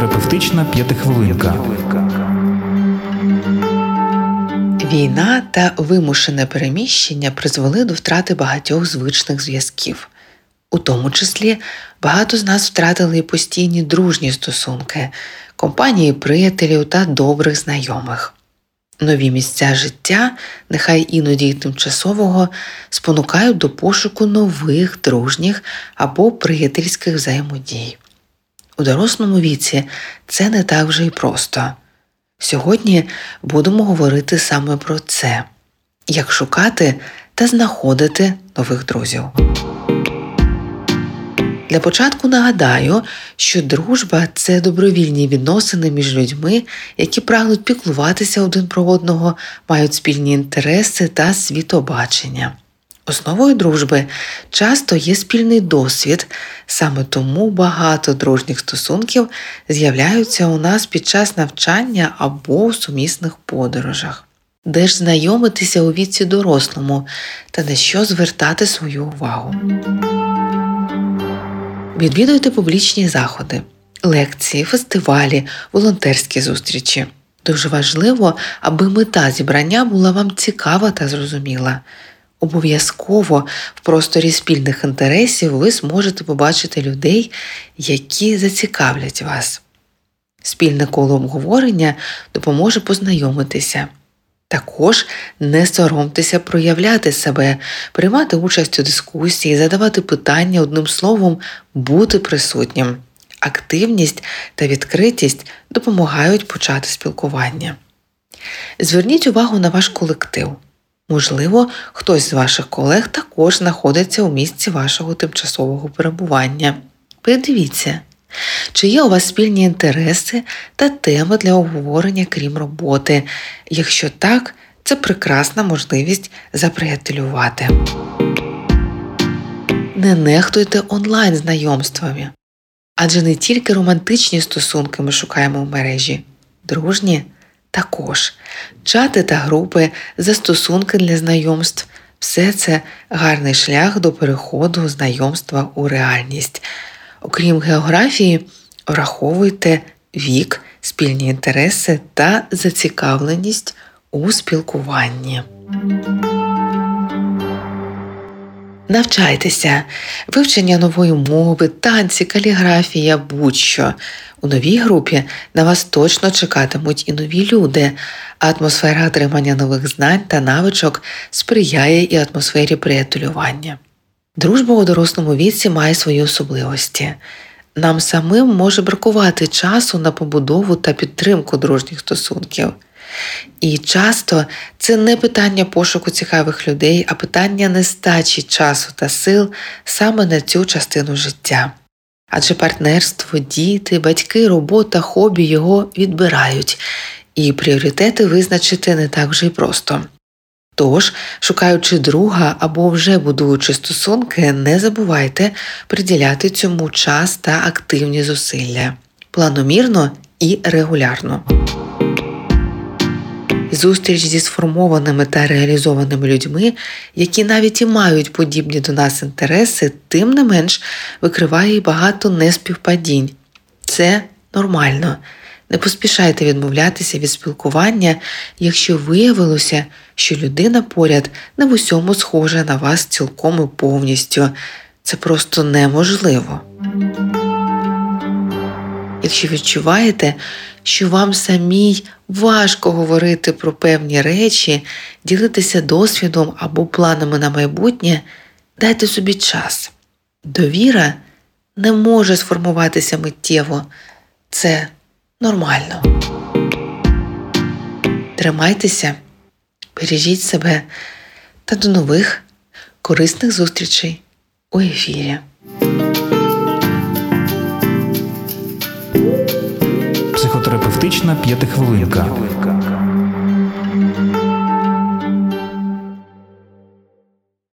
Терапевтична п'ятихвилинка. Війна та вимушене переміщення призвели до втрати багатьох звичних зв'язків. У тому числі багато з нас втратили і постійні дружні стосунки, компанії приятелів та добрих знайомих. Нові місця життя, нехай іноді й тимчасового, спонукають до пошуку нових дружніх або приятельських взаємодій. У дорослому віці це не так вже й просто. Сьогодні будемо говорити саме про це – як шукати та знаходити нових друзів. Для початку нагадаю, що дружба – це добровільні відносини між людьми, які прагнуть піклуватися один про одного, мають спільні інтереси та світобачення. Основою дружби часто є спільний досвід, саме тому багато дружніх стосунків з'являються у нас під час навчання або у сумісних подорожах. Де ж знайомитися у віці дорослому та на що звертати свою увагу? Відвідуйте публічні заходи, лекції, фестивалі, волонтерські зустрічі. Дуже важливо, аби мета зібрання була вам цікава та зрозуміла. Обов'язково в просторі спільних інтересів ви зможете побачити людей, які зацікавлять вас. Спільне коло обговорення допоможе познайомитися. Також не соромтеся проявляти себе, приймати участь у дискусії, задавати питання, одним словом, бути присутнім. Активність та відкритість допомагають почати спілкування. Зверніть увагу на ваш колектив. Можливо, хтось з ваших колег також знаходиться у місці вашого тимчасового перебування. Придивіться, чи є у вас спільні інтереси та теми для обговорення, крім роботи. Якщо так, це прекрасна можливість заприятелювати. Не нехтуйте онлайн-знайомствами. Адже не тільки романтичні стосунки ми шукаємо в мережі. Дружні – також. Чати та групи, застосунки для знайомств – все це гарний шлях до переходу знайомства у реальність. Окрім географії, враховуйте вік, спільні інтереси та зацікавленість у спілкуванні. Навчайтеся. Вивчення нової мови, танці, каліграфія, будь-що. У новій групі на вас точно чекатимуть і нові люди, а атмосфера отримання нових знань та навичок сприяє і атмосфері приятелювання. Дружба у дорослому віці має свої особливості. Нам самим може бракувати часу на побудову та підтримку дружніх стосунків. І часто це не питання пошуку цікавих людей, а питання нестачі часу та сил саме на цю частину життя. Адже партнерство, діти, батьки, робота, хобі його відбирають, і пріоритети визначити не так вже й просто. Тож, шукаючи друга або вже будуючи стосунки, не забувайте приділяти цьому час та активні зусилля. Планомірно і регулярно. Зустріч зі сформованими та реалізованими людьми, які навіть і мають подібні до нас інтереси, тим не менш викриває і багато неспівпадінь. Це нормально. Не поспішайте відмовлятися від спілкування, якщо виявилося, що людина поряд не в усьому схожа на вас цілком і повністю. Це просто неможливо. Якщо відчуваєте, що вам самій важко говорити про певні речі, ділитися досвідом або планами на майбутнє, дайте собі час. Довіра не може сформуватися миттєво. Це нормально. Тримайтеся, бережіть себе та до нових корисних зустрічей у ефірі. Психотерапевтична п'ятихвилинка.